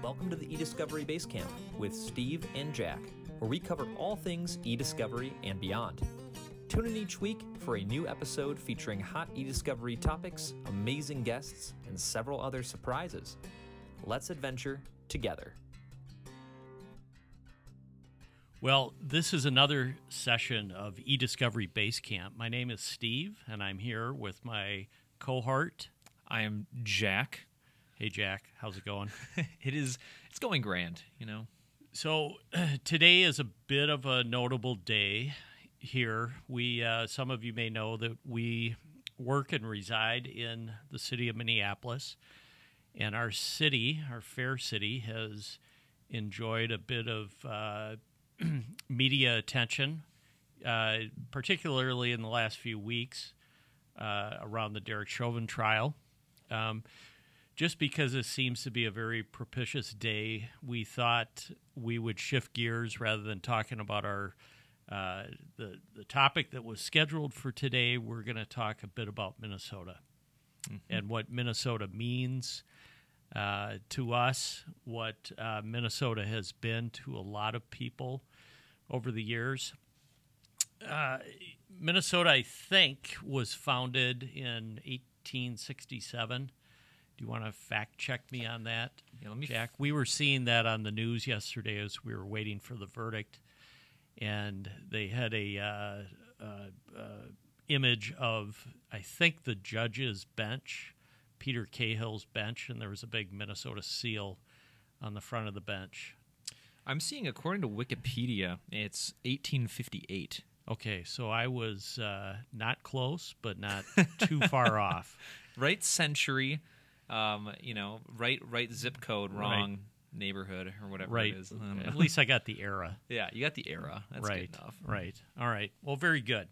Welcome to the eDiscovery Basecamp with Steve and Jack, where we cover all things eDiscovery and beyond. Tune in each week for a new episode featuring hot eDiscovery topics, amazing guests, and several other surprises. Let's adventure together. Well, this is another session of eDiscovery Basecamp. My name is Steve, and I'm here with my cohort. I am Jack. Hey, Jack. How's it going? It's going grand, you know. So today is a bit of a notable day here. We, some of you may know that we work and reside in the city of Minneapolis, and our city, our fair city, has enjoyed a bit of media attention, particularly in the last few weeks around the Derek Chauvin trial. Just because this seems to be a very propitious day, we thought we would shift gears rather than talking about our the topic that was scheduled for today. We're going to talk a bit about Minnesota and what Minnesota means to us, what Minnesota has been to a lot of people over the years. Minnesota, I think, was founded in 1867. Do you want to fact check me on that, Jack? We were seeing that on the news yesterday as we were waiting for the verdict, and they had a image of, I think, the judge's bench, Peter Cahill's bench, and there was a big Minnesota seal on the front of the bench. I'm seeing, according to Wikipedia, it's 1858. Okay, so I was not close, but not too far off. Right century, right zip code, wrong neighborhood or whatever it is. At least I got the era. Yeah, you got the era. That's good enough. Right. All right. Well, very good.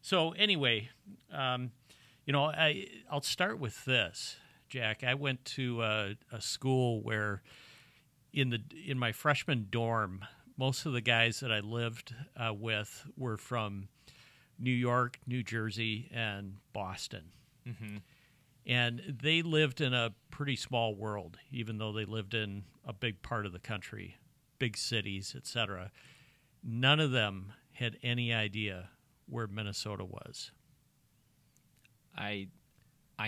So anyway, I'll start with this, Jack. I went to a school where in my freshman dorm, most of the guys that I lived with were from New York, New Jersey, and Boston. Mm-hmm. And they lived in a pretty small world, even though they lived in a big part of the country, big cities, etc. None of them had any idea where Minnesota was. I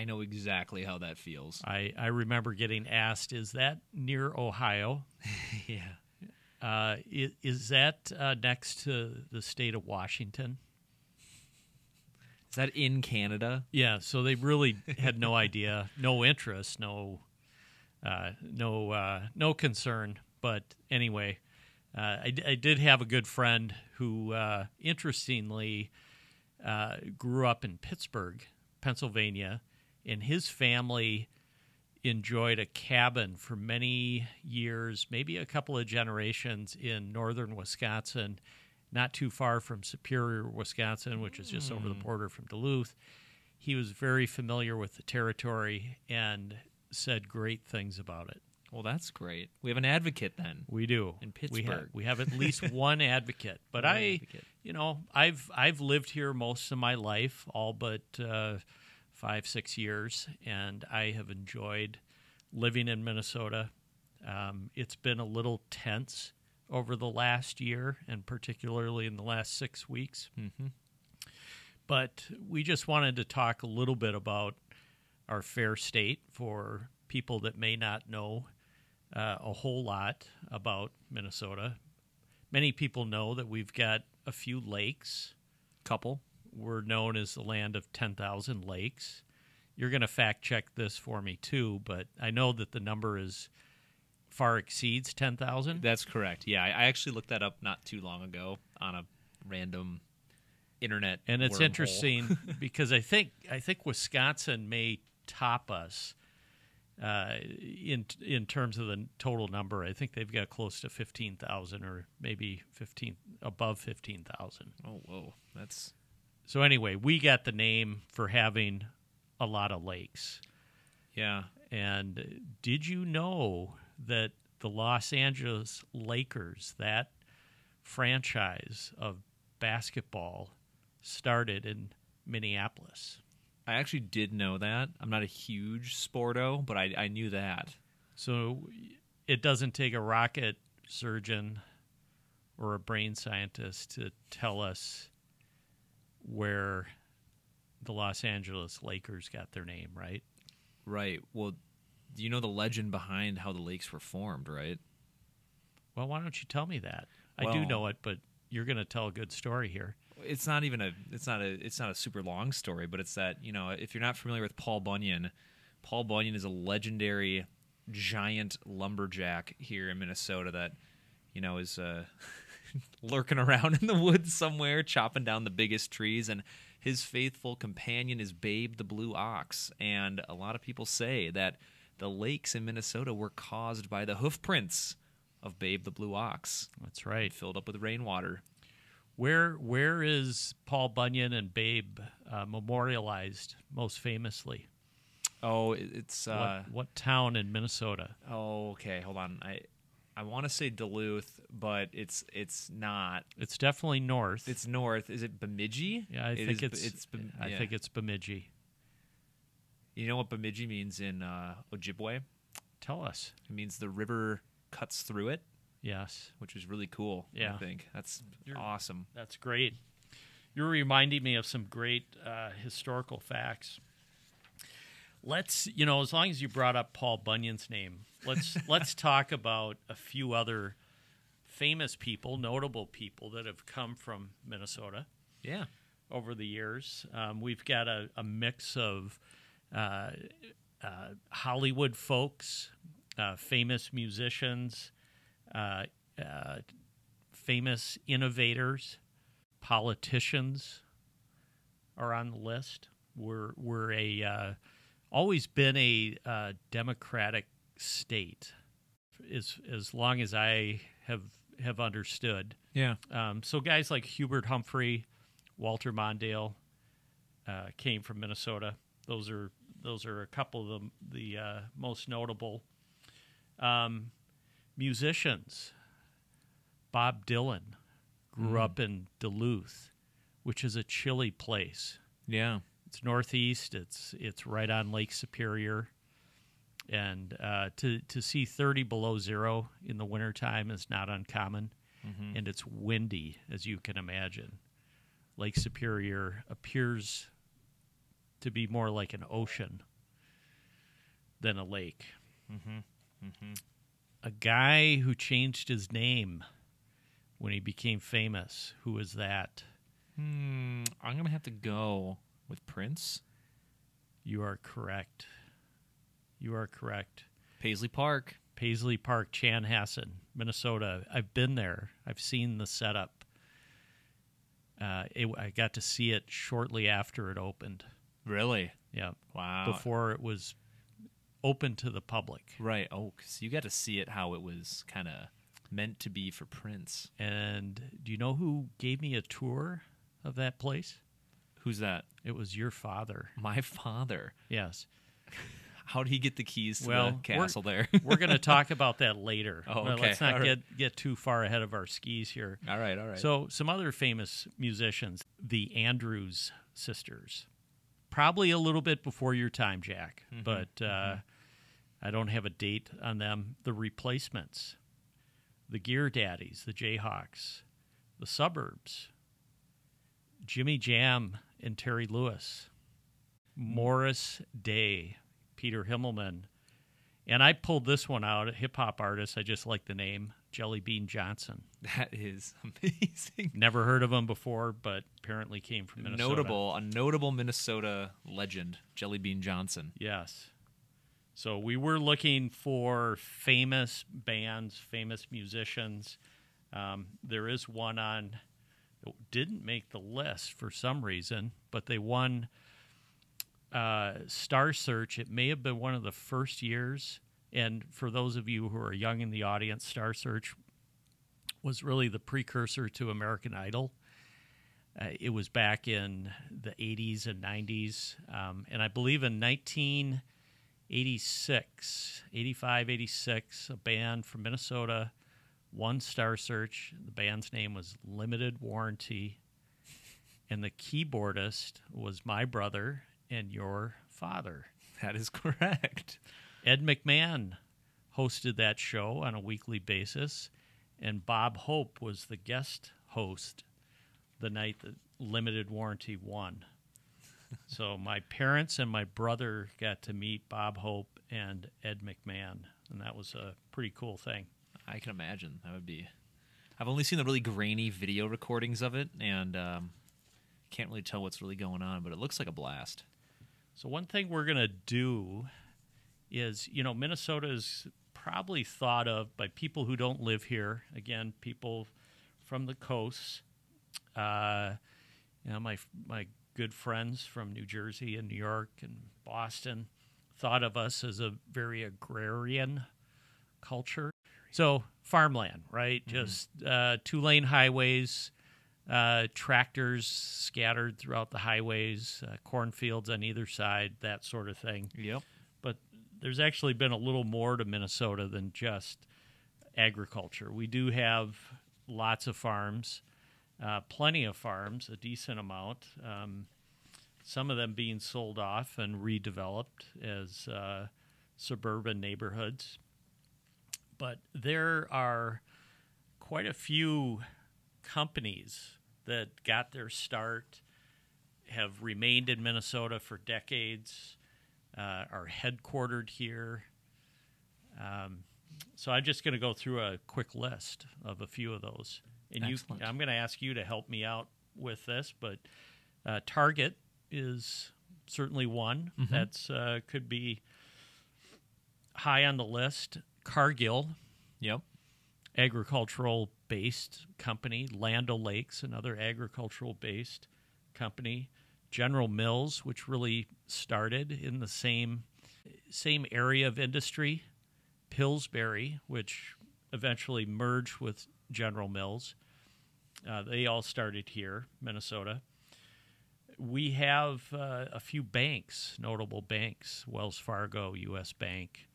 know exactly how that feels. I remember getting asked, is that near Ohio? Yeah. Is that next to the state of Washington? Is that in Canada? Yeah, so they really had no idea, no interest, no concern. But anyway, I did have a good friend who, interestingly, grew up in Pittsburgh, Pennsylvania, and his family enjoyed a cabin for many years, maybe a couple of generations, in northern Wisconsin, not too far from Superior, Wisconsin, which is just over the border from Duluth. He was very familiar with the territory and said great things about it. Well, that's great. We have an advocate then. We do. In Pittsburgh. We have at least one advocate. But I've lived here most of my life, all but 5-6 years, and I have enjoyed living in Minnesota. It's been a little tense over the last year, and particularly in the last 6 weeks. Mm-hmm. But we just wanted to talk a little bit about our fair state for people that may not know a whole lot about Minnesota. Many people know that we've got a few lakes. Couple. We're known as the land of 10,000 lakes. You're going to fact check this for me too, but I know that the number is... far exceeds 10,000? That's correct. Yeah, I actually looked that up not too long ago on a random internet wormhole. And it's interesting because I think Wisconsin may top us in terms of the total number. I think they've got close to 15,000 or maybe above 15,000. Oh, whoa. That's... So anyway, we got the name for having a lot of lakes. Yeah. And did you know that the Los Angeles Lakers, that franchise of basketball, started in Minneapolis? I actually did know that. I'm not a huge sporto, but I knew that. So it doesn't take a rocket surgeon or a brain scientist to tell us where the Los Angeles Lakers got their name, right? Right. Well, you know the legend behind how the lakes were formed, right? Well, why don't you tell me that? Well, I do know it, but you're going to tell a good story here. It's not a super long story, but it's that, you know, if you're not familiar with Paul Bunyan is a legendary giant lumberjack here in Minnesota that, you know, is lurking around in the woods somewhere, chopping down the biggest trees, and his faithful companion is Babe the Blue Ox. And a lot of people say that the lakes in Minnesota were caused by the hoof prints of Babe the Blue Ox. That's right. Filled up with rainwater. Where is Paul Bunyan and Babe memorialized most famously? Oh, it's... what town in Minnesota? Oh, okay. Hold on. I want to say Duluth, but it's not. It's definitely north. It's north. Is it Bemidji? Yeah, I think it's Bemidji. You know what Bemidji means in Ojibwe? Tell us. It means the river cuts through it. Yes. Which is really cool, yeah. I think. That's awesome. That's great. You're reminding me of some great historical facts. Let's, you know, as long as you brought up Paul Bunyan's name, let's talk about a few other famous people, notable people that have come from Minnesota. Yeah. Over the years. We've got a mix of Hollywood folks, famous musicians, famous innovators, politicians are on the list. We're a... always been a democratic state, as long as I have understood. Yeah. So guys like Hubert Humphrey, Walter Mondale, came from Minnesota. Those are a couple of the most notable. Musicians. Bob Dylan grew up in Duluth, which is a chilly place. Yeah. It's northeast. It's right on Lake Superior, and to see 30 below zero in the wintertime is not uncommon, and it's windy, as you can imagine. Lake Superior appears to be more like an ocean than a lake. Mm-hmm. Mm-hmm. A guy who changed his name when he became famous. Who was that? I'm gonna have to go with Prince. You are correct. Paisley Park, Chanhassen, Minnesota. I've been there. I've seen the setup. I got to see it shortly after it opened. Really? Yeah. Wow. Before it was open to the public. Right. Oh, because you got to see it how it was kind of meant to be for Prince. And do you know who gave me a tour of that place? Who's that? It was your father. My father? Yes. How did he get the keys to the castle there? We're going to talk about that later. Oh, okay. Well, let's not get too far ahead of our skis here. All right. So some other famous musicians, the Andrews Sisters. Probably a little bit before your time, Jack, but I don't have a date on them. The Replacements, the Gear Daddies, the Jayhawks, the Suburbs, Jimmy Jam and Terry Lewis, Morris Day, Peter Himmelman. And I pulled this one out, a hip-hop artist. I just like the name, Jelly Bean Johnson. That is amazing. Never heard of him before, but apparently came from Minnesota. A notable Minnesota legend, Jelly Bean Johnson. Yes. So we were looking for famous bands, famous musicians. There is one on... It didn't make the list for some reason, but they won Star Search. It may have been one of the first years. And for those of you who are young in the audience, Star Search was really the precursor to American Idol. It was back in the 80s and 90s. And I believe in 85, 86, a band from Minnesota won Star Search. The band's name was Limited Warranty, and the keyboardist was my brother and your father. That is correct. Ed McMahon hosted that show on a weekly basis, and Bob Hope was the guest host the night that Limited Warranty won. So my parents and my brother got to meet Bob Hope and Ed McMahon, and that was a pretty cool thing. I can imagine. That would be... I've only seen the really grainy video recordings of it, and can't really tell what's really going on, but it looks like a blast. So one thing we're going to do is, you know, Minnesota is probably thought of by people who don't live here. Again, people from the coasts. You know, my good friends from New Jersey and New York and Boston thought of us as a very agrarian culture. So farmland, right? Mm-hmm. Just two-lane highways, tractors scattered throughout the highways, cornfields on either side, that sort of thing. Yep. But there's actually been a little more to Minnesota than just agriculture. We do have lots of farms, plenty of farms, a decent amount, some of them being sold off and redeveloped as suburban neighborhoods. But there are quite a few companies that got their start, have remained in Minnesota for decades, are headquartered here. So I'm just going to go through a quick list of a few of those. And Excellent. I'm going to ask you to help me out with this, but Target is certainly one. Mm-hmm. That's could be high on the list. Cargill, yep, agricultural-based company. Land O'Lakes, another agricultural-based company. General Mills, which really started in the same area of industry. Pillsbury, which eventually merged with General Mills. They all started here, Minnesota. We have a few banks, notable banks, Wells Fargo, U.S. Bank.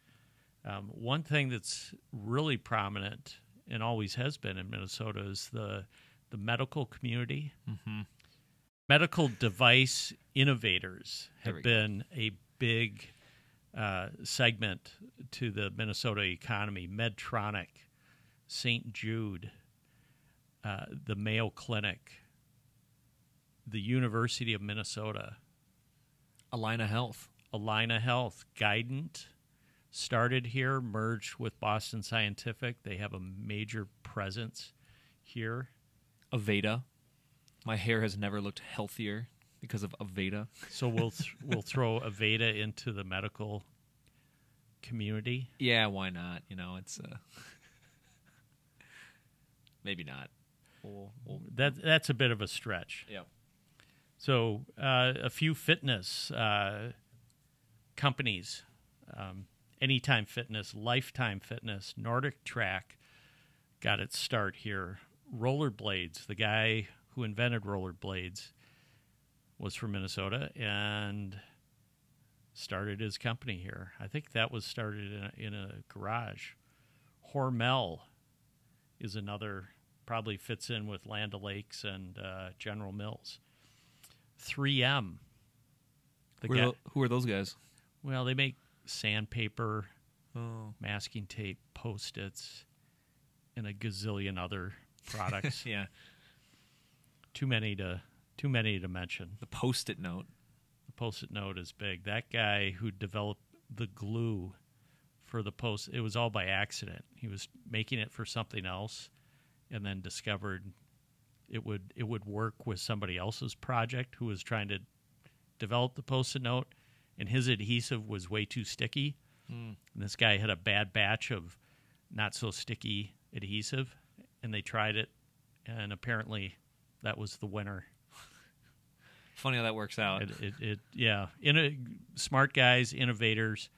One thing that's really prominent and always has been in Minnesota is the medical community. Mm-hmm. Medical device innovators have been a big segment to the Minnesota economy. Medtronic, St. Jude, the Mayo Clinic, the University of Minnesota. Allina Health, Guidant. Started here, merged with Boston Scientific. They have a major presence here. Aveda. My hair has never looked healthier because of Aveda. So we'll throw Aveda into the medical community. Yeah, why not? You know, it's maybe not. That's a bit of a stretch. Yeah. So a few fitness companies. Anytime Fitness, Lifetime Fitness, Nordic Track got its start here. Rollerblades, the guy who invented rollerblades was from Minnesota and started his company here. I think that was started in a garage. Hormel is another, probably fits in with Land O'Lakes and General Mills. 3M. Who are those guys? Well, they make sandpaper, masking tape, Post-its, and a gazillion other products. Yeah, too many to mention. The Post-it note is big. That guy who developed the glue for the Post, it was all by accident. He was making it for something else, and then discovered it would work with somebody else's project who was trying to develop the Post-it note. And his adhesive was way too sticky. Mm. And this guy had a bad batch of not-so-sticky adhesive, and they tried it, and apparently that was the winner. Funny how that works out. Yeah. Smart guys, innovators,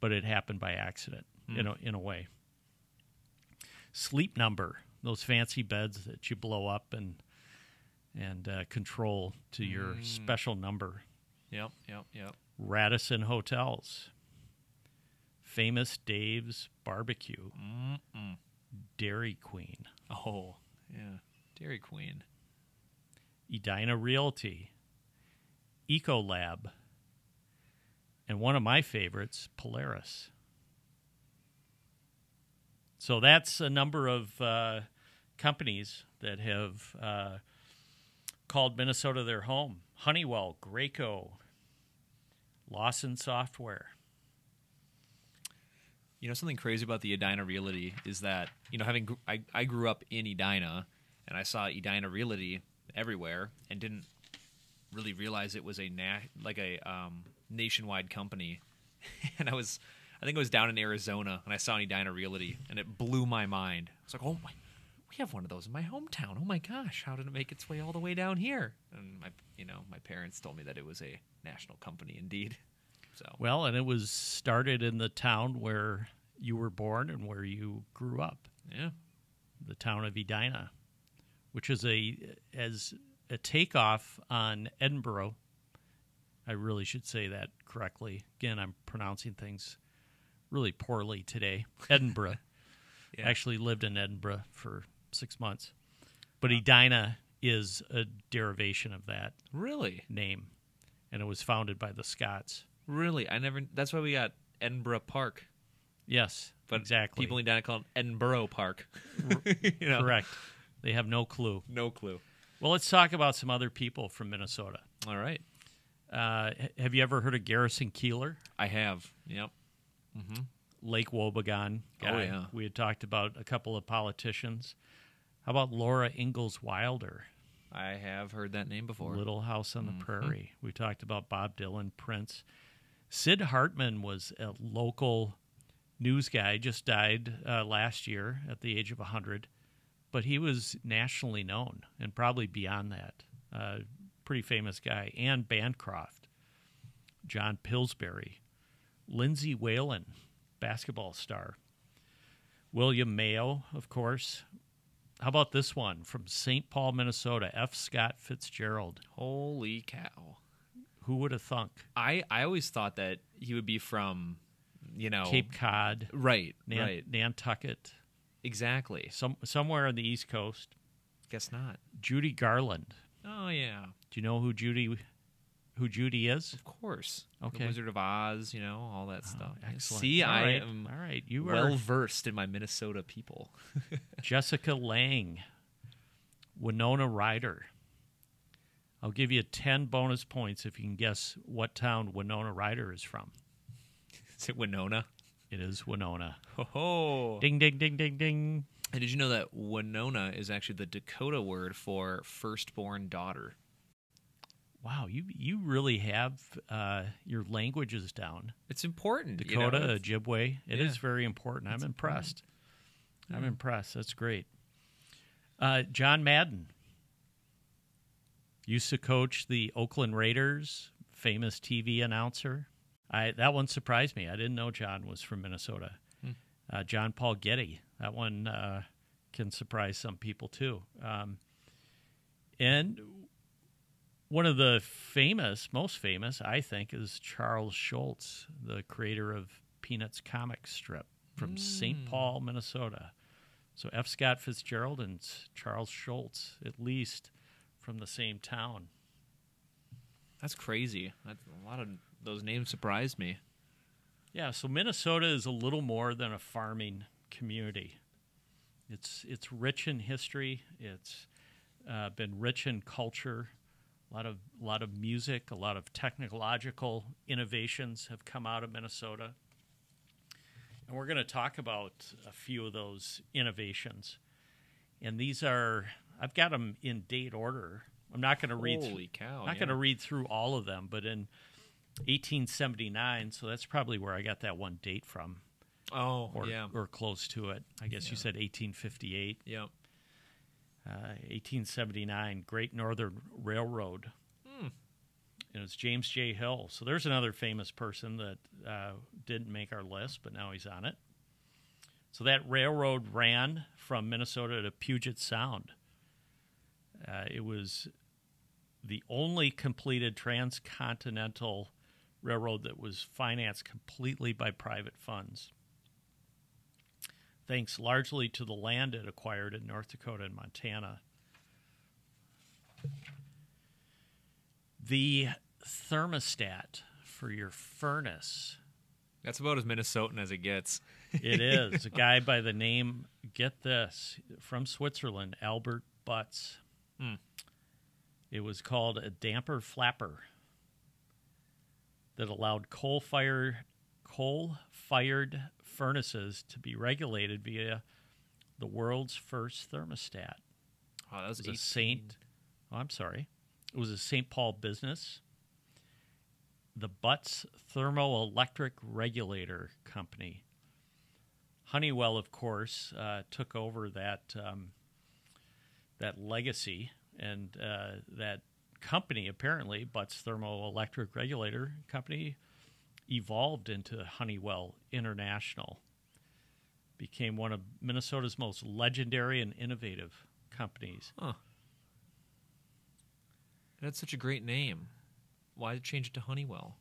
but it happened by accident in a way. Sleep Number, those fancy beds that you blow up and control to your special number. Yep. Radisson Hotels, Famous Dave's Barbecue, Dairy Queen. Oh, yeah, Dairy Queen. Edina Realty, Ecolab, and one of my favorites, Polaris. So that's a number of companies that have called Minnesota their home. Honeywell, Graco, Lawson Software. You know, something crazy about the Edina Realty is that, you know, having I grew up in Edina, and I saw Edina Realty everywhere and didn't really realize it was a nationwide company. And I think I was down in Arizona, and I saw Edina Realty, and it blew my mind. I was like, oh my, we have one of those in my hometown. Oh my gosh, how did it make its way all the way down here? And my parents told me that it was a national company indeed. So well, and it was started in the town where you were born and where you grew up. Yeah, the town of Edina, which is a takeoff on Edinburgh. I really should say that correctly. Again, I'm pronouncing things really poorly today. Edinburgh. Yeah. I actually lived in Edinburgh for 6 months. But Edina is a derivation of that name. And it was founded by the Scots. Really? That's why we got Edinburgh Park. Yes, but exactly. People in Edina call it Edinburgh Park. You know? Correct. They have no clue. No clue. Well, let's talk about some other people from Minnesota. All right. Have you ever heard of Garrison Keillor? I have, yep. Mm-hmm. Lake Wobegon guy. Oh, yeah. We had talked about a couple of politicians. How about Laura Ingalls Wilder? I have heard that name before. Little House on the Prairie. We talked about Bob Dylan, Prince. Sid Hartman was a local news guy, just died last year at the age of 100, but he was nationally known and probably beyond that. Pretty famous guy. Anne Bancroft, John Pillsbury, Lindsey Whalen, basketball star, William Mayo, of course. How about this one from St. Paul, Minnesota, F. Scott Fitzgerald. Holy cow. Who would have thunk? I always thought that he would be from, Cape Cod. Right, right. Nantucket. Exactly. Somewhere on the East Coast. Guess not. Judy Garland. Oh, yeah. Do you know who Judy is? Of course. Okay. The Wizard of Oz, all that stuff. Excellent. See, I am You are well-versed in my Minnesota people. Jessica Lange, Winona Ryder. I'll give you 10 bonus points if you can guess what town Winona Ryder is from. Is it Winona? It is Winona. Ho-ho. Ding, ding, ding, ding, ding. And did you know that Winona is actually the Dakota word for firstborn daughter? Wow, you really have your languages down. It's important. Dakota, Ojibwe. It is very important. I'm impressed. Yeah. I'm impressed. That's great. John Madden used to coach the Oakland Raiders, famous TV announcer. That one surprised me. I didn't know John was from Minnesota. John Paul Getty. That one can surprise some people, too. And one of the most famous, I think, is Charles Schulz, the creator of Peanuts comic strip from St. Paul, Minnesota. So F. Scott Fitzgerald and Charles Schulz, at least, from the same town. That's crazy. A lot of those names surprised me. Yeah, so Minnesota is a little more than a farming community. It's rich in history. It's been rich in culture. A lot of music, a lot of technological innovations have come out of Minnesota. And we're going to talk about a few of those innovations. And these are, I've got them in date order. I'm not going to read through all of them, but in 1879, so that's probably where I got that one date from. Oh, or close to it. I guess you said 1858. Yep. 1879, Great Northern Railroad. And it's James J. Hill. So there's another famous person that didn't make our list, but now he's on it. So that railroad ran from Minnesota to Puget Sound. It was the only completed transcontinental railroad that was financed completely by private funds, thanks largely to the land it acquired in North Dakota and Montana. The thermostat for your furnace That's about as Minnesotan as it gets. It is. A guy by the name, get this, from Switzerland, Albert Butts. Mm. It was called a damper flapper that allowed coal-fired furnaces to be regulated via the world's first thermostat. Oh, that was It was a St. Paul business. The Butts Thermoelectric Regulator Company. Honeywell, of course, took over that that legacy and that company. Apparently, Butts Thermoelectric Regulator Company evolved into Honeywell International. Became one of Minnesota's most legendary and innovative companies. Huh. That's such a great name. Why change it to Honeywell?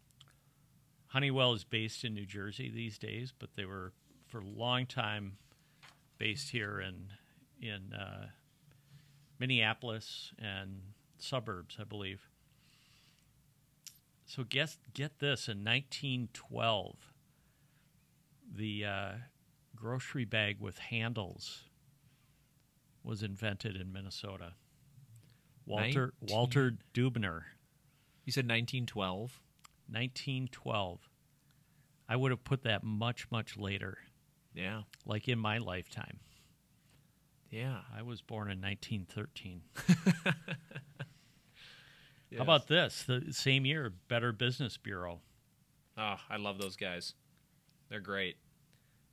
Honeywell is based in New Jersey these days, but they were for a long time based here in Minneapolis and suburbs, I believe. So get this, in 1912, the grocery bag with handles was invented in Minnesota. Walter Dubner. You said 1912? 1912. I would have put that much, much later. Yeah. Like in my lifetime. Yeah. I was born in 1913. Yes. How about this? The same year, Better Business Bureau. Oh, I love those guys. They're great.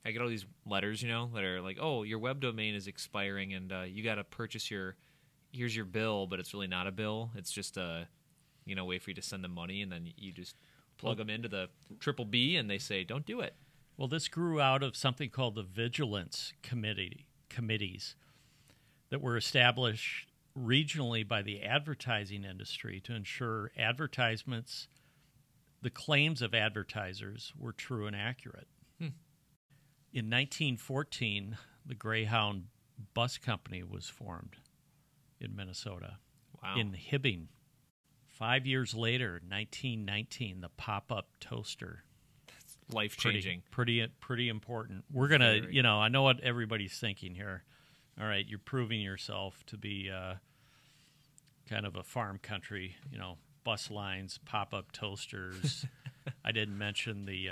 I get all these letters, that are like, oh, your web domain is expiring, and you got to purchase here's your bill, but it's really not a bill. It's just a... way for you to send them money, and then you just plug them into the BBB, and they say, don't do it. Well, this grew out of something called the Vigilance Committees that were established regionally by the advertising industry to ensure advertisements, the claims of advertisers, were true and accurate. Hmm. In 1914, the Greyhound Bus Company was formed in Minnesota, wow. in Hibbing. 5 years later, 1919, the pop-up toaster. That's life-changing. Pretty important. We're going to, I know what everybody's thinking here. All right, you're proving yourself to be kind of a farm country, bus lines, pop-up toasters. I didn't mention the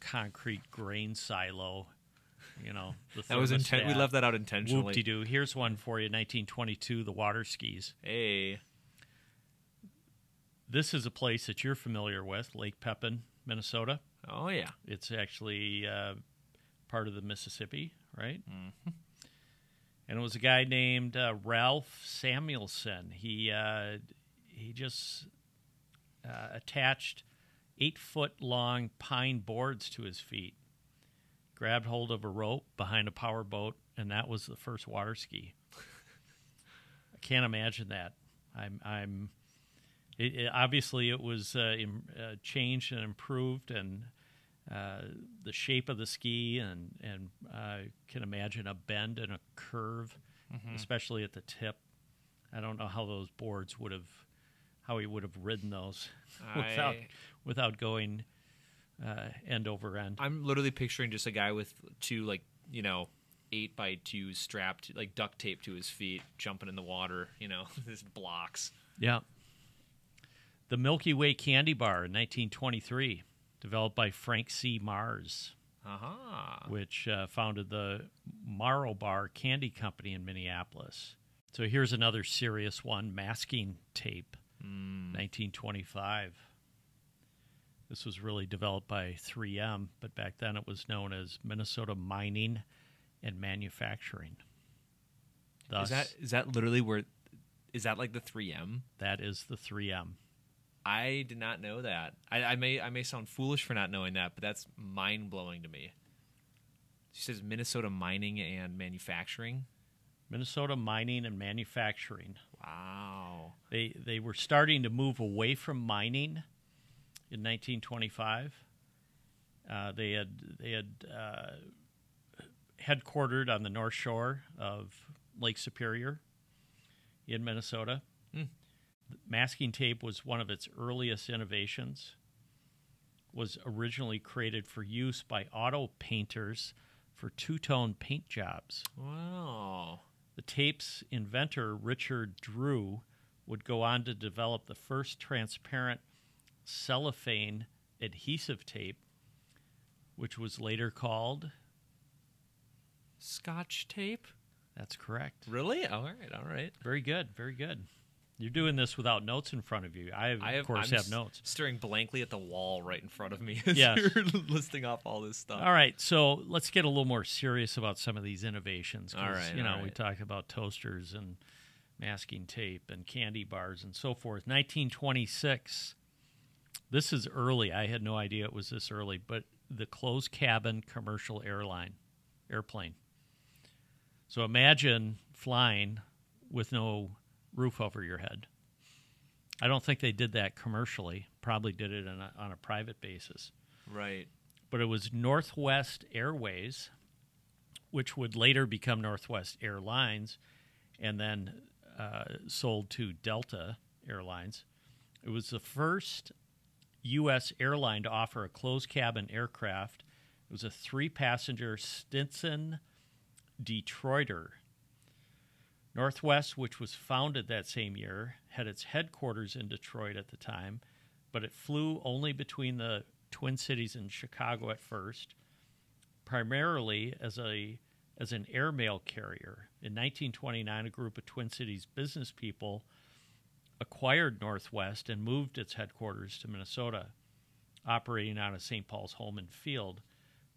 concrete grain silo. That was intent. We left that out intentionally. Whoop-de-doo. Here's one for you, 1922, the water skis. Hey. This is a place that you're familiar with, Lake Pepin, Minnesota. Oh, yeah. It's actually part of the Mississippi, right? Mm-hmm. And it was a guy named Ralph Samuelson. He just attached 8-foot-long pine boards to his feet, grabbed hold of a rope behind a power boat, and that was the first water ski. I can't imagine that. Obviously, it was changed and improved, and the shape of the ski, and can imagine a bend and a curve, mm-hmm. especially at the tip. I don't know how those boards would have, how he would have ridden those without going end over end. I'm literally picturing just a guy with two 8x2s strapped, like duct tape to his feet, jumping in the water. This blocks. Yeah. The Milky Way Candy Bar in 1923, developed by Frank C. Mars, which founded the Marlboro Bar Candy Company in Minneapolis. So here's another serious one, masking tape, 1925. This was really developed by 3M, but back then it was known as Minnesota Mining and Manufacturing. Thus, is that literally where, is that like the 3M? That is the 3M. I did not know that. I may sound foolish for not knowing that, but that's mind-blowing to me. She says Minnesota Mining and Manufacturing. Minnesota Mining and Manufacturing. Wow. They were starting to move away from mining in 1925. They had headquartered on the North Shore of Lake Superior in Minnesota. Masking tape was one of its earliest innovations. was originally created for use by auto painters for two-tone paint jobs. Wow. The tape's inventor, Richard Drew, would go on to develop the first transparent cellophane adhesive tape, which was later called... Scotch tape? That's correct. Really? All right, all right. Very good, very good. You're doing this without notes in front of you. I, of course, have notes. Staring blankly at the wall right in front of me as you're listing off all this stuff. All right, so let's get a little more serious about some of these innovations. All right, we talked about toasters and masking tape and candy bars and so forth. 1926. This is early. I had no idea it was this early, but the closed cabin commercial airplane. So imagine flying with no roof over your head. I don't think they did that commercially. Probably did it on a private basis. Right. But it was Northwest Airways, which would later become Northwest Airlines and then sold to Delta Airlines. It was the first U.S. airline to offer a closed-cabin aircraft. It was a 3-passenger Stinson Detroiter. Northwest, which was founded that same year, had its headquarters in Detroit at the time, but it flew only between the Twin Cities and Chicago at first, primarily as an airmail carrier. In 1929, a group of Twin Cities business people acquired Northwest and moved its headquarters to Minnesota, operating out of St. Paul's Holman Field,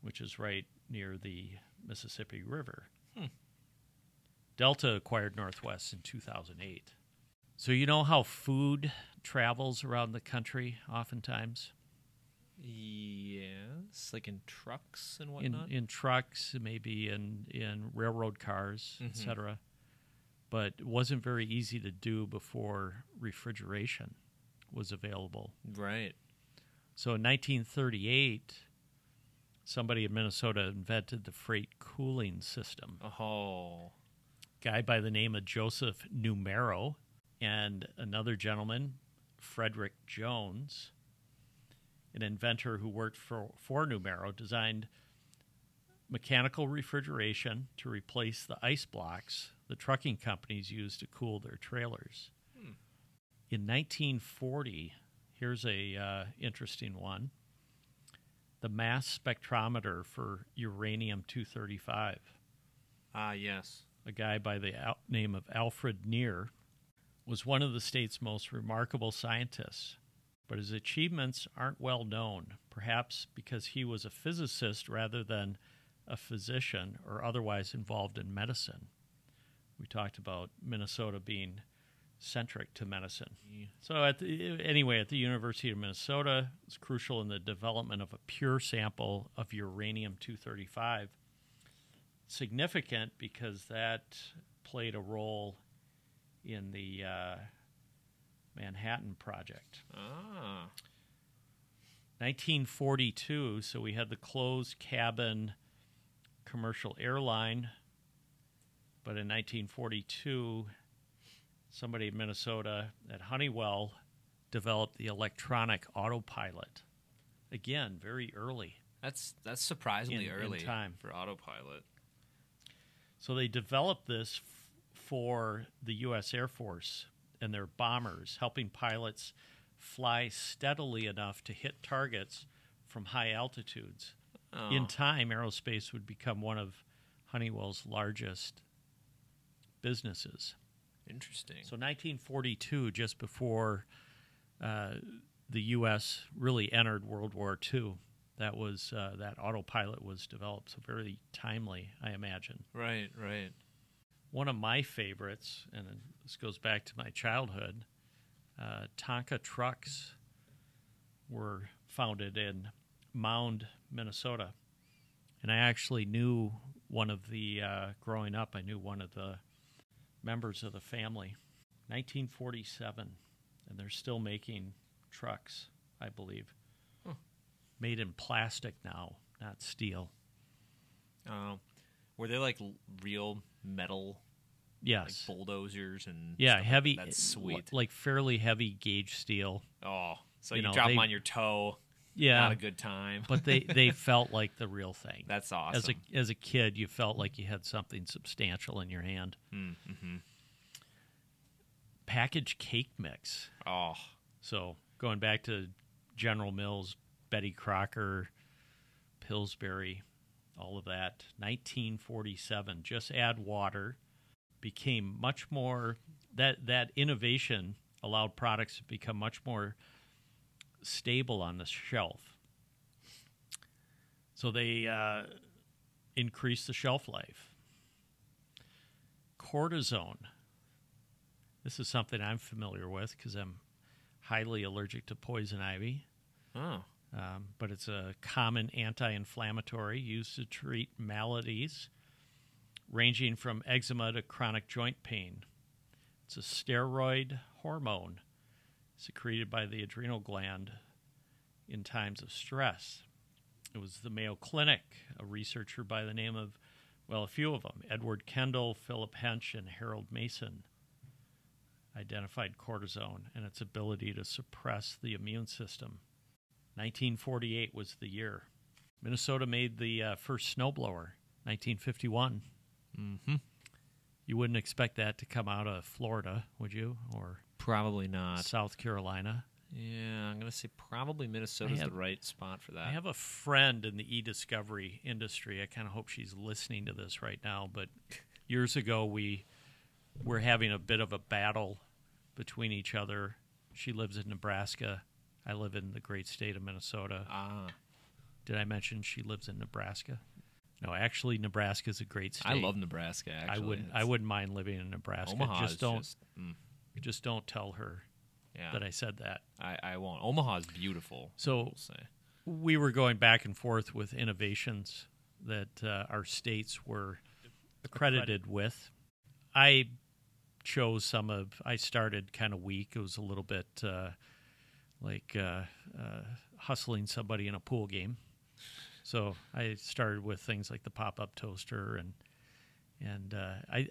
which is right near the Mississippi River. Hmm. Delta acquired Northwest in 2008. So you know how food travels around the country oftentimes? Yes, like in trucks and whatnot? In trucks, maybe in railroad cars, mm-hmm. etc. But it wasn't very easy to do before refrigeration was available. Right. So in 1938, somebody in Minnesota invented the freight cooling system. Oh. Guy by the name of Joseph Numero and another gentleman, Frederick Jones, an inventor who worked for Numero, designed mechanical refrigeration to replace the ice blocks the trucking companies used to cool their trailers. Hmm. In 1940, here's a interesting one, the mass spectrometer for uranium-235. Ah, yes. A guy by the name of Alfred Neer was one of the state's most remarkable scientists, but his achievements aren't well known, perhaps because he was a physicist rather than a physician or otherwise involved in medicine. We talked about Minnesota being centric to medicine. Yeah. So at the University of Minnesota, it was crucial in the development of a pure sample of uranium-235, significant because that played a role in the Manhattan Project. Ah. 1942, so we had the closed cabin commercial airline, but in 1942, somebody in Minnesota at Honeywell developed the electronic autopilot. Again, very early. That's surprisingly early in time for autopilot. So they developed this for the U.S. Air Force and their bombers, helping pilots fly steadily enough to hit targets from high altitudes. Oh. In time, aerospace would become one of Honeywell's largest businesses. Interesting. So 1942, just before the U.S. really entered World War II. That was that autopilot was developed, so very timely, I imagine. Right, right. One of my favorites, and this goes back to my childhood, Tonka trucks were founded in Mound, Minnesota. And I actually knew growing up, I knew one of the members of the family. 1947, and they're still making trucks, I believe. Made in plastic now, not steel. Were they like real metal? Yes. Like bulldozers and stuff heavy. That's sweet. Like fairly heavy gauge steel. Oh, so you drop them on your toe. not a good time. But they felt like the real thing. That's awesome. As a kid, you felt like you had something substantial in your hand. Mm-hmm. Packaged cake mix. Oh. So going back to General Mills, Betty Crocker, Pillsbury, all of that. 1947, just add water, became much more, that innovation allowed products to become much more stable on the shelf. So they increased the shelf life. Cortisone. This is something I'm familiar with because I'm highly allergic to poison ivy. Oh. But it's a common anti-inflammatory used to treat maladies ranging from eczema to chronic joint pain. It's a steroid hormone secreted by the adrenal gland in times of stress. It was the Mayo Clinic, a researcher by the name of, well, a few of them, Edward Kendall, Philip Hench, and Harold Mason, identified cortisone and its ability to suppress the immune system. 1948 was the year. Minnesota made the first snowblower, 1951. Mm-hmm. You wouldn't expect that to come out of Florida, would you? Or probably not. South Carolina. Yeah, I'm going to say probably Minnesota's the right spot for that. I have a friend in the e-discovery industry. I kind of hope she's listening to this right now. But years ago, we were having a bit of a battle between each other. She lives in Nebraska. I live in the great state of Minnesota. Ah. Did I mention she lives in Nebraska? No, actually, Nebraska's a great state. I love Nebraska, actually. I wouldn't mind living in Nebraska. Omaha just don't tell her that I said that. I won't. Omaha's beautiful. So we were going back and forth with innovations that our states were accredited with. I chose I started kind of weak. It was a little bit like hustling somebody in a pool game. So I started with things like the pop-up toaster, and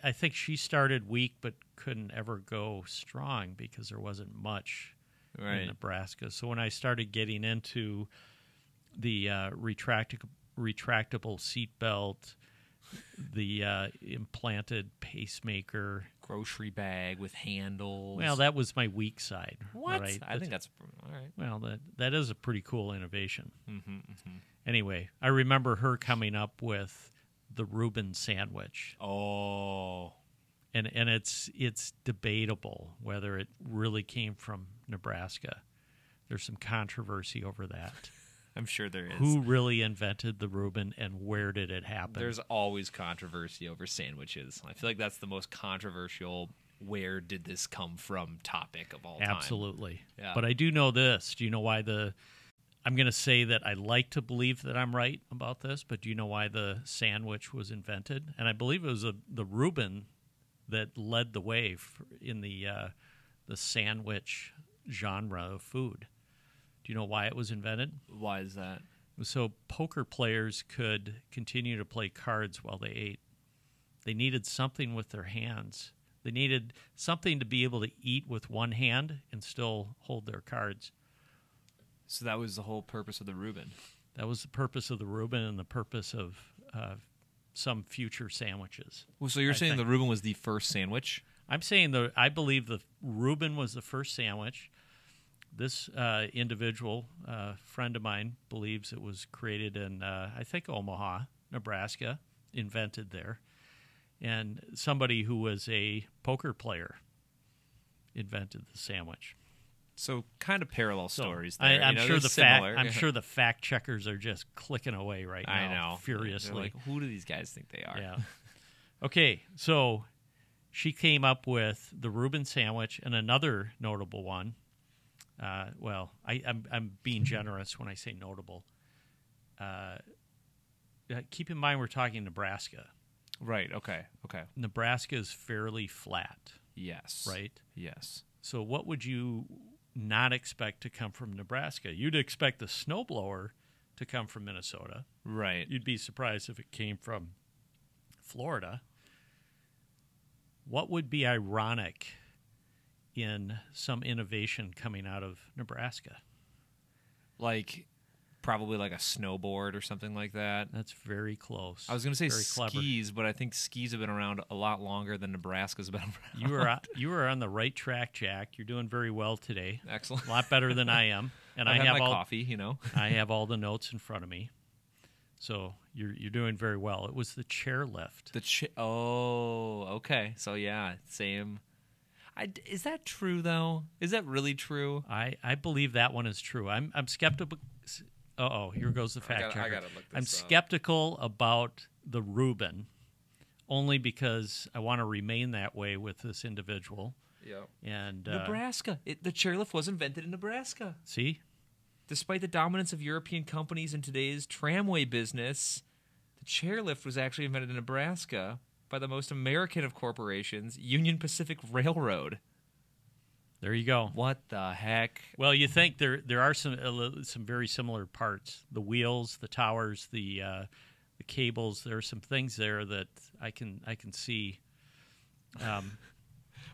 I think she started weak but couldn't ever go strong because there wasn't much in Nebraska. So when I started getting into the retractable seat belt, the implanted pacemaker, grocery bag with handles. Well, that was my weak side. What? Right? I think that's all right. Well, that is a pretty cool innovation. Mm-hmm, mm-hmm. Anyway, I remember her coming up with the Reuben sandwich. Oh, and it's debatable whether it really came from Nebraska. There's some controversy over that. I'm sure there is. Who really invented the Reuben and where did it happen? There's always controversy over sandwiches. I feel like that's the most controversial where did this come from topic of all time. Absolutely. Yeah. But I do know this. Do you know why I'm going to say that I like to believe that I'm right about this, but do you know why the sandwich was invented? And I believe it was the Reuben that led the way in the sandwich genre of food. Do you know why it was invented? Why is that? It was so poker players could continue to play cards while they ate. They needed something with their hands. They needed something to be able to eat with one hand and still hold their cards. So that was the whole purpose of the Reuben. That was the purpose of the Reuben and the purpose of some future sandwiches. Well, so you're saying the Reuben was the first sandwich? I'm saying I believe the Reuben was the first sandwich. This individual, friend of mine, believes it was created in, I think, Omaha, Nebraska, invented there. And somebody who was a poker player invented the sandwich. So kind of parallel stories there. I'm sure the fact checkers are just clicking away right now. I know. Furiously. They're like, who do these guys think they are? Yeah. Okay, so she came up with the Reuben sandwich and another notable one. I'm being generous when I say notable. Keep in mind we're talking Nebraska. Right, okay. Nebraska is fairly flat. Yes. Right? Yes. So what would you not expect to come from Nebraska? You'd expect the snowblower to come from Minnesota. Right. You'd be surprised if it came from Florida. What would be ironic in some innovation coming out of Nebraska? Like probably like a snowboard or something like that. That's very close. I was going to say skis, but I think skis have been around a lot longer than Nebraska's been around. You are on the right track, Jack. You're doing very well today. Excellent. A lot better than I am. And I have my coffee, you know. I have all the notes in front of me. So you're doing very well. It was the chairlift. Oh, okay. So yeah, same. Is that true though? Is that really true? I believe that one is true. I'm skeptical. Uh-oh, here goes the fact checker. I'm skeptical about the Reuben, only because I want to remain that way with this individual. Yeah. And Nebraska. The chairlift was invented in Nebraska. See? Despite the dominance of European companies in today's tramway business, the chairlift was actually invented in Nebraska by the most American of corporations, Union Pacific Railroad. There you go. What the heck? Well, you think there are some very similar parts: the wheels, the towers, the cables. There are some things there that I can see.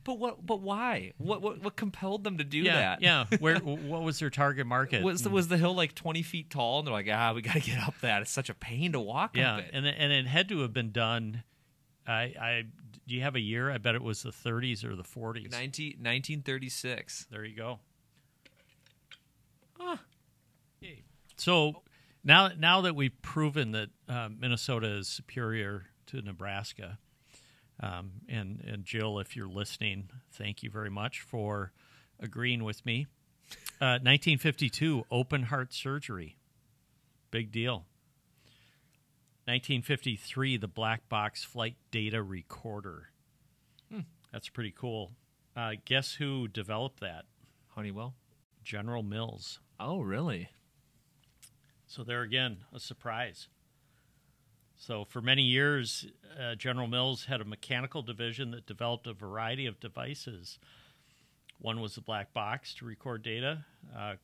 But why? What compelled them to do that? Yeah. What was their target market? Was the hill like 20 feet tall? And they're like, we got to get up that. It's such a pain to walk up it. And it had to have been done. Do you have a year? I bet it was the 30s or the 40s. 1936. There you go. Okay. So now that we've proven that Minnesota is superior to Nebraska, and Jill, if you're listening, thank you very much for agreeing with me. 1952, open heart surgery. Big deal. 1953, the black box flight data recorder. That's pretty cool. Guess who developed that? Honeywell? General Mills. Oh, really? So there again, a surprise. So for many years, General Mills had a mechanical division that developed a variety of devices. One was the black box to record data,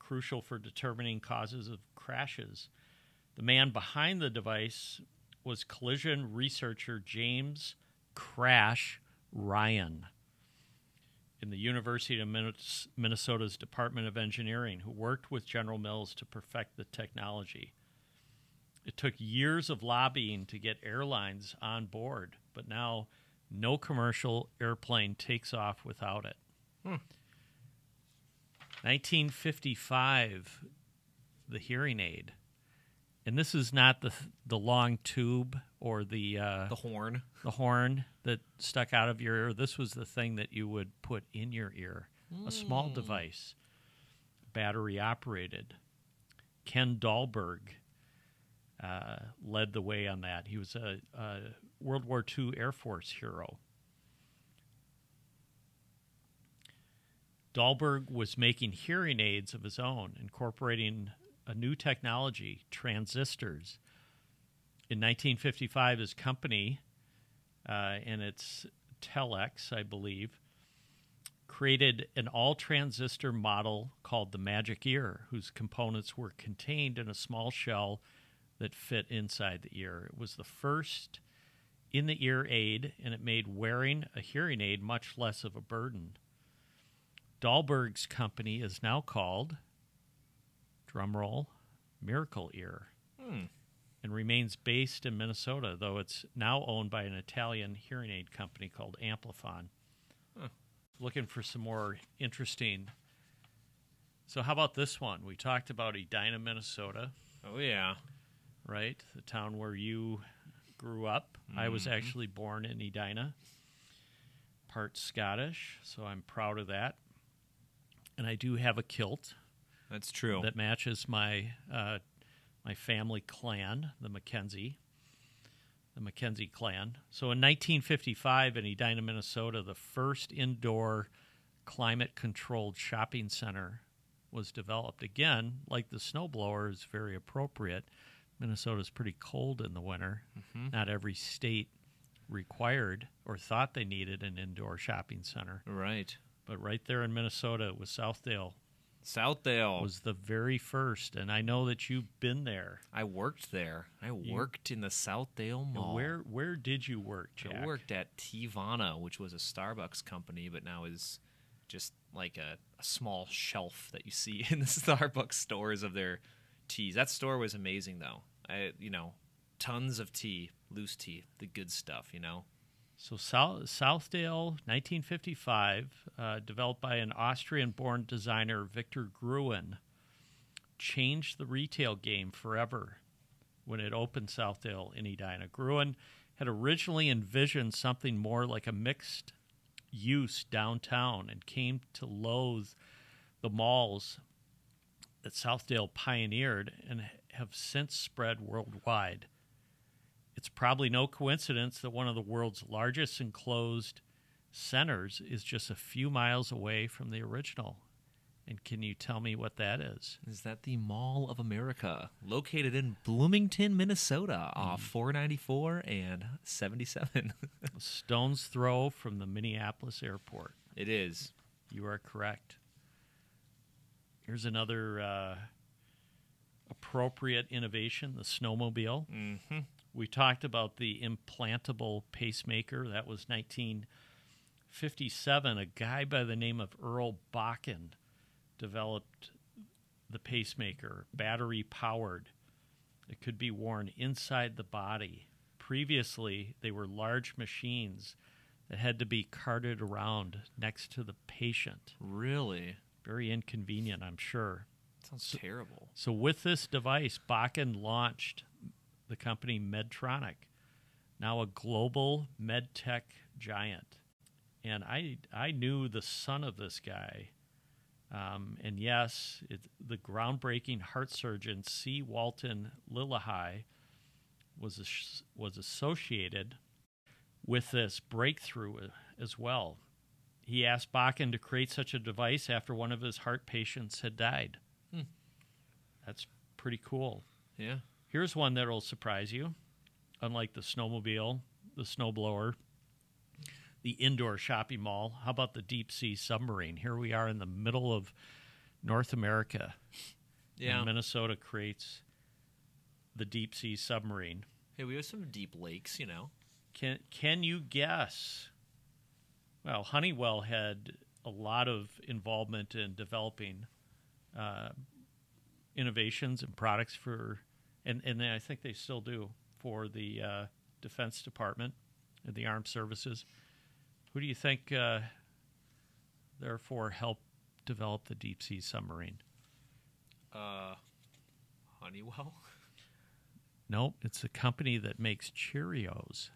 crucial for determining causes of crashes. The man behind the device was collision researcher James Crash Ryan in the University of Minnesota's Department of Engineering, who worked with General Mills to perfect the technology. It took years of lobbying to get airlines on board, but now no commercial airplane takes off without it. 1955, the hearing aid. And this is not the long tube or the horn. The horn that stuck out of your ear. This was the thing that you would put in your ear. A small device, battery operated. Ken Dahlberg led the way on that. He was a World War II Air Force hero. Dahlberg was making hearing aids of his own, incorporating a new technology, transistors. In 1955, his company, and it's Telex, I believe, created an all-transistor model called the Magic Ear, whose components were contained in a small shell that fit inside the ear. It was the first in-the-ear aid, and it made wearing a hearing aid much less of a burden. Dahlberg's company is now called, drumroll, Miracle Ear, and remains based in Minnesota, though it's now owned by an Italian hearing aid company called Amplifon. Looking for some more interesting. So how about this one? We talked about Edina, Minnesota. Oh, yeah. Right? The town where you grew up. I was actually born in Edina, part Scottish, so I'm proud of that. And I do have a kilt. That's true. That matches my family clan, the Mackenzie clan. So in 1955 in Edina, Minnesota, the first indoor climate-controlled shopping center was developed. Again, like the snowblower is very appropriate. Minnesota's pretty cold in the winter. Not every state required or thought they needed an indoor shopping center. Right. But right there in Minnesota, it was Southdale was the very first, and I know that you've been there. I worked there. I worked in the Southdale Mall. Where did you work, Jack? I worked at Teavana, which was a Starbucks company, but now is just like a small shelf that you see in the Starbucks stores of their teas. That store was amazing, though. Tons of tea, loose tea, the good stuff, So Southdale, 1955, developed by an Austrian-born designer, Victor Gruen, changed the retail game forever when it opened Southdale in Edina. Gruen had originally envisioned something more like a mixed use downtown and came to loathe the malls that Southdale pioneered and have since spread worldwide. It's probably no coincidence that one of the world's largest enclosed centers is just a few miles away from the original. And can you tell me what that is? Is that the Mall of America, located in Bloomington, Minnesota, off 494 and 77. A stone's throw from the Minneapolis airport. It is. You are correct. Here's another appropriate innovation, the snowmobile. Mm-hmm. We talked about the implantable pacemaker. That was 1957. A guy by the name of Earl Bakken developed the pacemaker, battery-powered. It could be worn inside the body. Previously, they were large machines that had to be carted around next to the patient. Really? Very inconvenient, I'm sure. Sounds terrible. So with this device, Bakken launched the company Medtronic, now a global med tech giant. And I knew the son of this guy. And yes, the groundbreaking heart surgeon C. Walton Lillehei was associated with this breakthrough as well. He asked Bakken to create such a device after one of his heart patients had died. Hmm. That's pretty cool. Yeah. Here's one that'll surprise you. Unlike the snowmobile, the snowblower, the indoor shopping mall, how about the deep-sea submarine? Here we are in the middle of North America. Yeah. And Minnesota creates the deep-sea submarine. Hey, we have some deep lakes, Can you guess? Well, Honeywell had a lot of involvement in developing innovations and products for... And I think they still do for the Defense Department and the Armed Services. Who do you think, therefore, helped develop the deep-sea submarine? Honeywell? Nope, it's a company that makes Cheerios.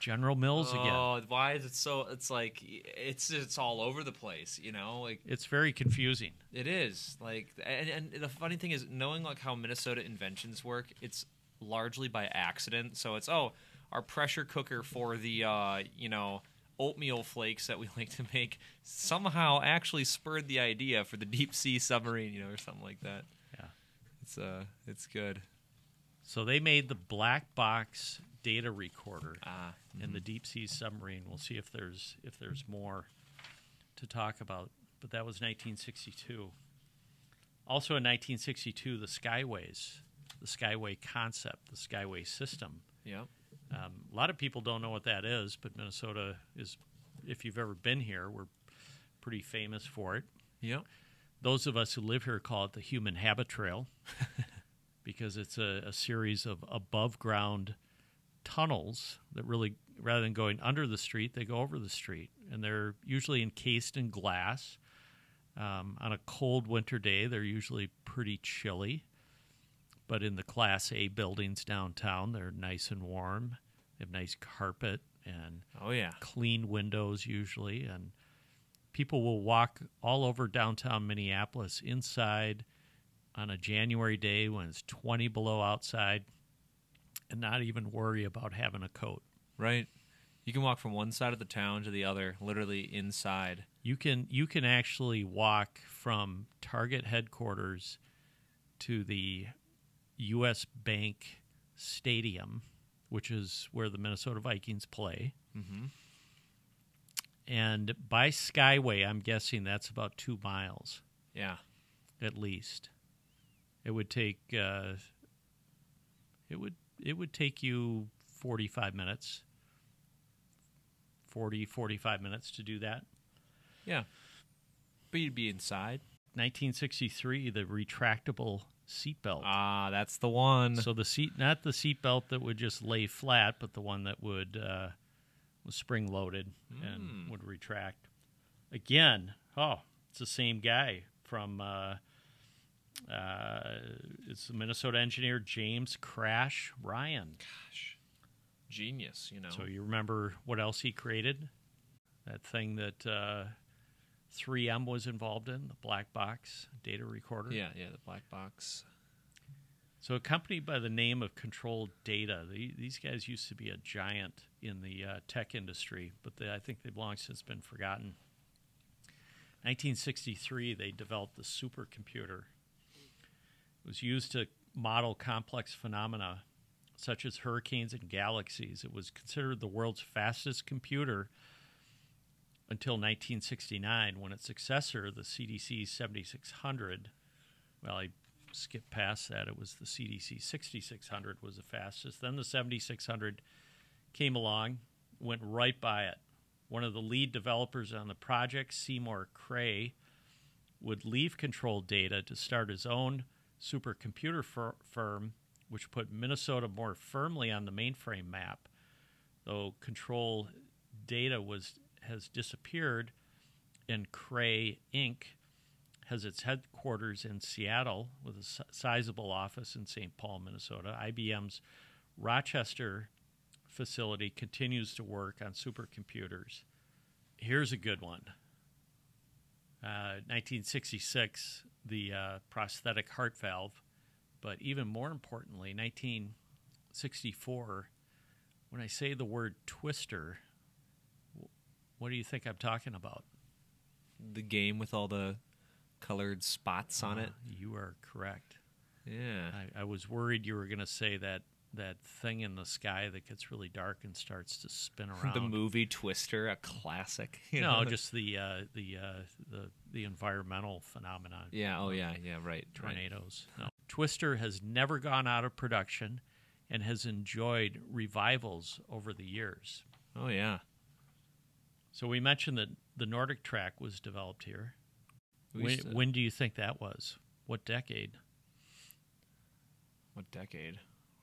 General Mills again. Oh, why is it so? It's like it's all over the place, Like it's very confusing. It is and the funny thing is knowing how Minnesota inventions work. It's largely by accident. So it's our pressure cooker for the oatmeal flakes that we like to make somehow actually spurred the idea for the deep sea submarine, or something like that. Yeah, it's good. So they made the black box data recorder and the deep sea submarine. We'll see if there's more to talk about. But that was 1962. Also in 1962, the Skyway concept, the Skyway system. Yeah. A lot of people don't know what that is, but Minnesota is, if you've ever been here, we're pretty famous for it. Yeah. Those of us who live here call it the Human Habit Trail. Because it's a series of above-ground tunnels that really, rather than going under the street, they go over the street. And they're usually encased in glass. On a cold winter day, they're usually pretty chilly. But in the Class A buildings downtown, they're nice and warm. They have nice carpet and clean windows usually. And people will walk all over downtown Minneapolis inside on a January day when it's 20 below outside and not even worry about having a coat. Right. You can walk from one side of the town to the other, literally inside. You can actually walk from Target headquarters to the U.S. Bank Stadium, which is where the Minnesota Vikings play. Mm-hmm. And by Skyway, I'm guessing that's about 2 miles. Yeah. At least. It would take it would take you 45 minutes to do that. Yeah. But you'd be inside. 1963, the retractable seatbelt. Ah, that's the one. So the seat, not the seatbelt that would just lay flat, but the one that would was spring loaded and would retract. Again, it's the same guy from it's the Minnesota engineer James Crash Ryan. Gosh, genius! You know. So you remember what else he created? That thing that 3M was involved in, the black box data recorder. Yeah, the black box. So a company by the name of Controlled Data. These guys used to be a giant in the tech industry, but I think they've long since been forgotten. 1963, they developed the supercomputer. It was used to model complex phenomena such as hurricanes and galaxies. It was considered the world's fastest computer until 1969, when its successor, the CDC 7600, well, I skipped past that. It was the CDC 6600 was the fastest. Then the 7600 came along, went right by it. One of the lead developers on the project, Seymour Cray, would leave Controlled Data to start his own supercomputer firm, which put Minnesota more firmly on the mainframe map, though Controlled Data has disappeared, and Cray Inc. has its headquarters in Seattle with a sizable office in St. Paul, Minnesota. IBM's Rochester facility continues to work on supercomputers. Here's a good one. 1966, the prosthetic heart valve, but even more importantly, 1964, when I say the word twister, what do you think I'm talking about? The game with all the colored spots on it? You are correct. Yeah. I was worried you were going to say that thing in the sky that gets really dark and starts to spin around. The movie Twister, a classic. Just the environmental phenomenon. Yeah, right. Tornadoes. Right. No. Twister has never gone out of production and has enjoyed revivals over the years. Oh, yeah. So we mentioned that the Nordic track was developed here. When do you think that was? What decade? What decade?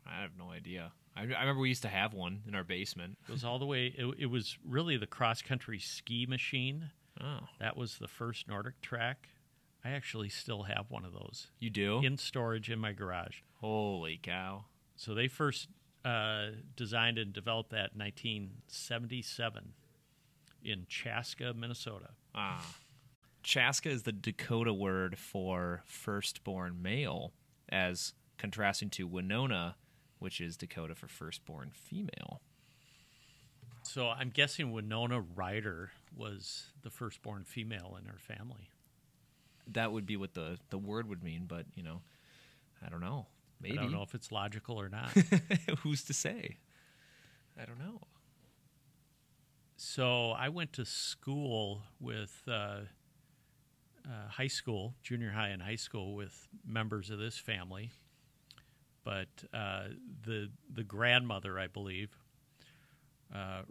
I have no idea. I remember we used to have one in our basement. It was all the way. It was really the cross-country ski machine. Oh. That was the first Nordic track. I actually still have one of those. You do? In storage in my garage. Holy cow. So they first designed and developed that in 1977 in Chaska, Minnesota. Ah. Chaska is the Dakota word for firstborn male, as contrasting to Winona, which is Dakota for firstborn female. So I'm guessing Winona Ryder was the firstborn female in her family. That would be what the word would mean, but, I don't know. Maybe. I don't know if it's logical or not. Who's to say? I don't know. So I went to school with junior high and high school, with members of this family. But the grandmother, I believe,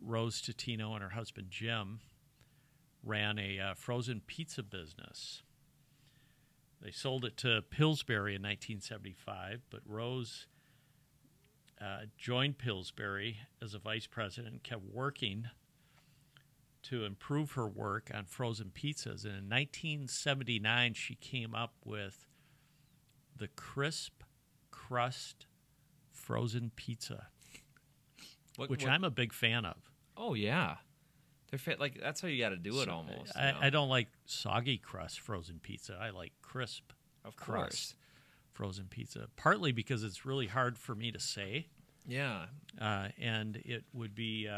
Rose Totino and her husband Jim ran a frozen pizza business. They sold it to Pillsbury in 1975, but Rose joined Pillsbury as a vice president and kept working to improve her work on frozen pizzas. And in 1979, she came up with the crisp crust frozen pizza, which I'm a big fan of. Oh yeah, they're like that's how you got to do it. Almost. I don't like soggy crust frozen pizza. I like crisp crust frozen pizza. Partly because it's really hard for me to say. Yeah, and it would be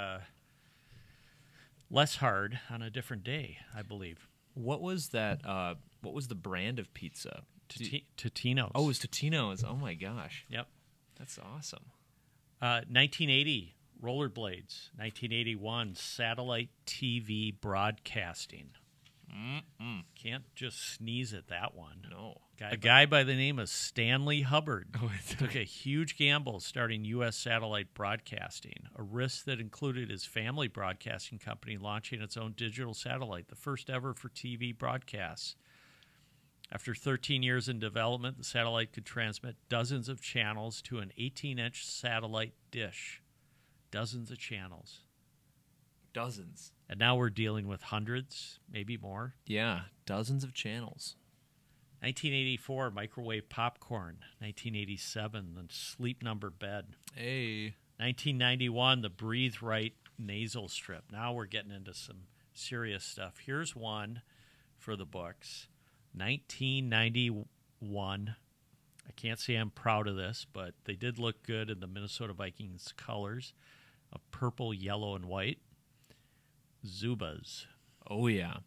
less hard on a different day, I believe. What was that? What was the brand of pizza? Totino's. Oh, it was Totino's. Oh, my gosh. Yep. That's awesome. 1980, rollerblades. 1981, satellite TV broadcasting. Mm-mm. Can't just sneeze at that one. No. A guy by the name of Stanley Hubbard took a huge gamble starting U.S. satellite broadcasting, a risk that included his family broadcasting company launching its own digital satellite, the first ever for TV broadcasts. After 13 years in development, the satellite could transmit dozens of channels to an 18-inch satellite dish. Dozens of channels. Dozens. And now we're dealing with hundreds, maybe more. Yeah, dozens of channels. 1984, microwave popcorn. 1987, the sleep number bed. Hey. 1991, the breathe right nasal strip. Now we're getting into some serious stuff. Here's one for the books. 1991. I can't say I'm proud of this, but they did look good in the Minnesota Vikings colors of purple, yellow, and white. Zubas. Oh, yeah.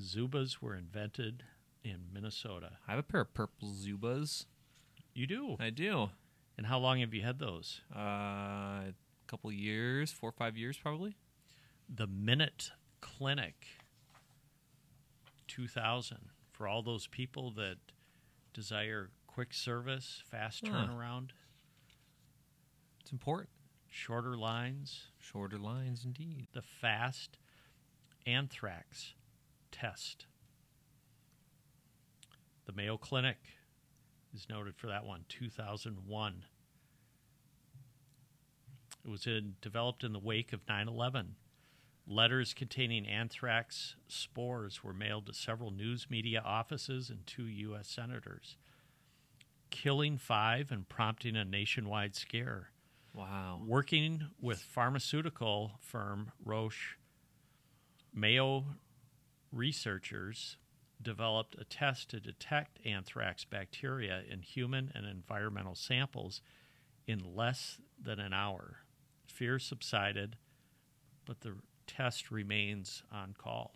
Zubas were invented in Minnesota. I have a pair of purple Zubas. You do? I do. And how long have you had those? A couple years, 4 or 5 years probably. The Minute Clinic 2000 for all those people that desire quick service, fast turnaround. It's important. Shorter lines. Shorter lines, indeed. The fast anthrax test. The Mayo Clinic is noted for that one, 2001. It was developed in the wake of 9/11. Letters containing anthrax spores were mailed to several news media offices and 2 U.S. senators, killing 5 and prompting a nationwide scare. Wow. Working with pharmaceutical firm Roche, Mayo researchers developed a test to detect anthrax bacteria in human and environmental samples in less than an hour. Fear subsided, but the test remains on call.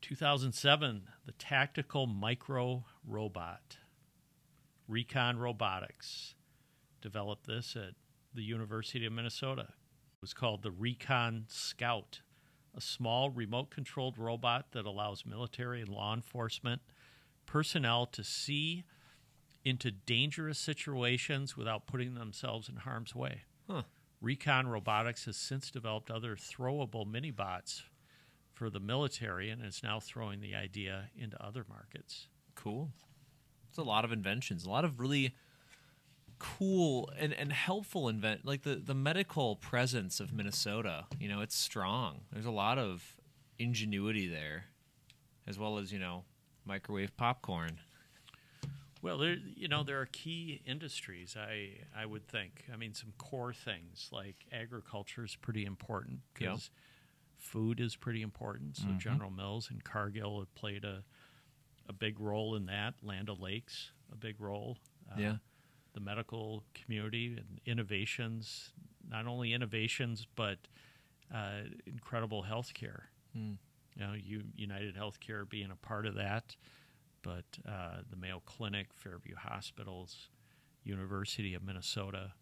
2007, the tactical micro robot. Recon Robotics developed this at the University of Minnesota. It was called the Recon Scout, a small remote-controlled robot that allows military and law enforcement personnel to see into dangerous situations without putting themselves in harm's way. Huh. Recon Robotics has since developed other throwable mini-bots for the military and is now throwing the idea into other markets. Cool. It's a lot of inventions, a lot of really cool and helpful like the medical presence of Minnesota. You know, it's strong. There's a lot of ingenuity there, as well as, you know, microwave popcorn. Well, there, you know, there are key industries, I would think. I mean, some core things like agriculture is pretty important because food is pretty important. So General Mills and Cargill have played a big role in that. Land O'Lakes, a big role. The medical community and innovations, not only innovations, but incredible healthcare. You know, United Healthcare being a part of that. But the Mayo Clinic, Fairview Hospitals, University of Minnesota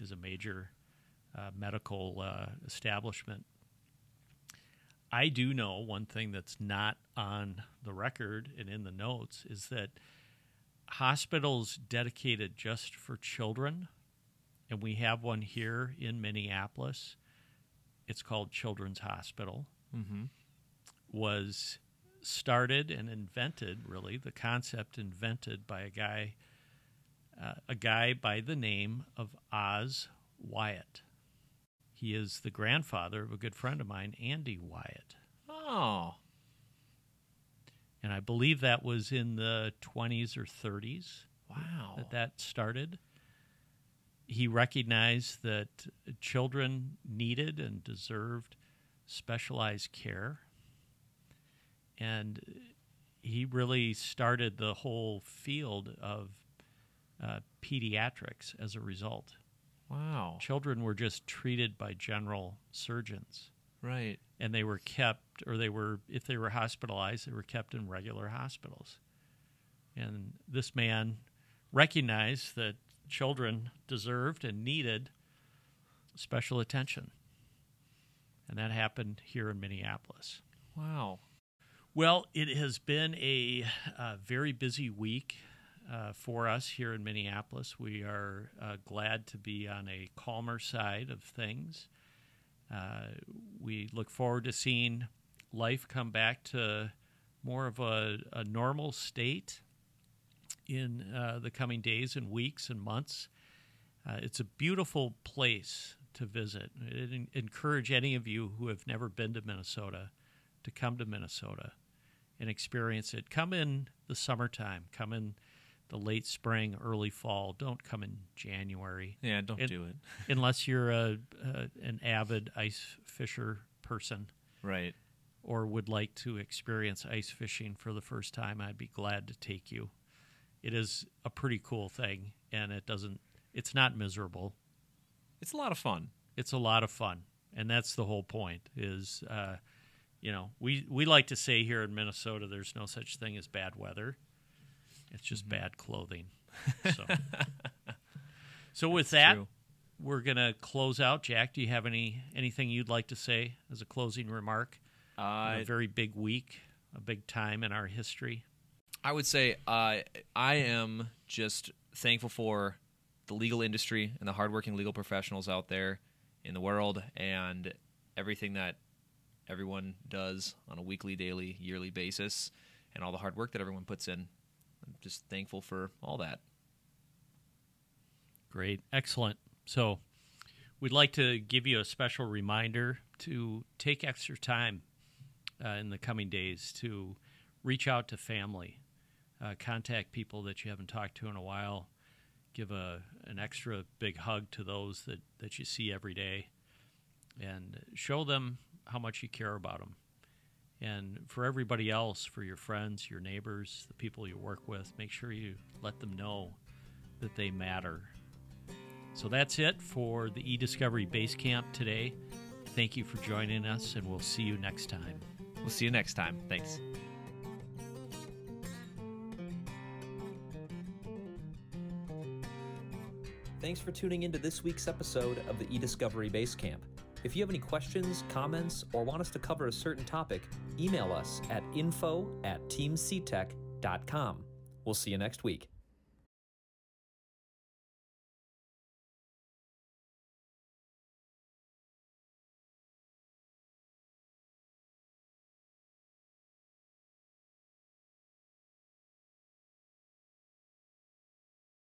is a major medical establishment. I do know one thing that's not on the record and in the notes is that hospitals dedicated just for children, and we have one here in Minneapolis. It's called Children's Hospital. Was started and invented, really, the concept invented by a guy by the name of Oz Wyatt. He is the grandfather of a good friend of mine, Andy Wyatt. Oh. And I believe that was in the 20s or 30s. Wow. That started. He recognized that children needed and deserved specialized care. And he really started the whole field of pediatrics as a result. Wow. Children were just treated by general surgeons. Right. And they were kept, or if they were hospitalized, they were kept in regular hospitals. And this man recognized that children deserved and needed special attention. And that happened here in Minneapolis. Wow. Well, it has been a very busy week for us here in Minneapolis. We are glad to be on a calmer side of things. We look forward to seeing life come back to more of a normal state in the coming days and weeks and months. It's a beautiful place to visit. I'd encourage any of you who have never been to Minnesota to come to Minnesota and experience it. Come in the summertime. Come in the late spring, early fall. Don't come in January. Yeah, don't do it. Unless you're an avid ice fisher person. Right. Or would like to experience ice fishing for the first time, I'd be glad to take you. It is a pretty cool thing, and it's not miserable. It's a lot of fun. It's a lot of fun, and that's the whole point is, we like to say here in Minnesota there's no such thing as bad weather. It's just bad clothing. So, with that, true. We're going to close out. Jack, do you have anything you'd like to say as a closing remark? A very big week, a big time in our history. I would say I am just thankful for the legal industry and the hardworking legal professionals out there in the world and everything that everyone does on a weekly, daily, yearly basis and all the hard work that everyone puts in. I'm just thankful for all that. Great. Excellent. So we'd like to give you a special reminder to take extra time in the coming days to reach out to family, contact people that you haven't talked to in a while, give an extra big hug to those that you see every day, and show them how much you care about them. And for everybody else, for your friends, your neighbors, the people you work with, make sure you let them know that they matter. So that's it for the eDiscovery Basecamp today. Thank you for joining us, and we'll see you next time. We'll see you next time. Thanks. Thanks for tuning into this week's episode of the eDiscovery Basecamp. If you have any questions, comments, or want us to cover a certain topic, email us at info@teamctech.com. We'll see you next week.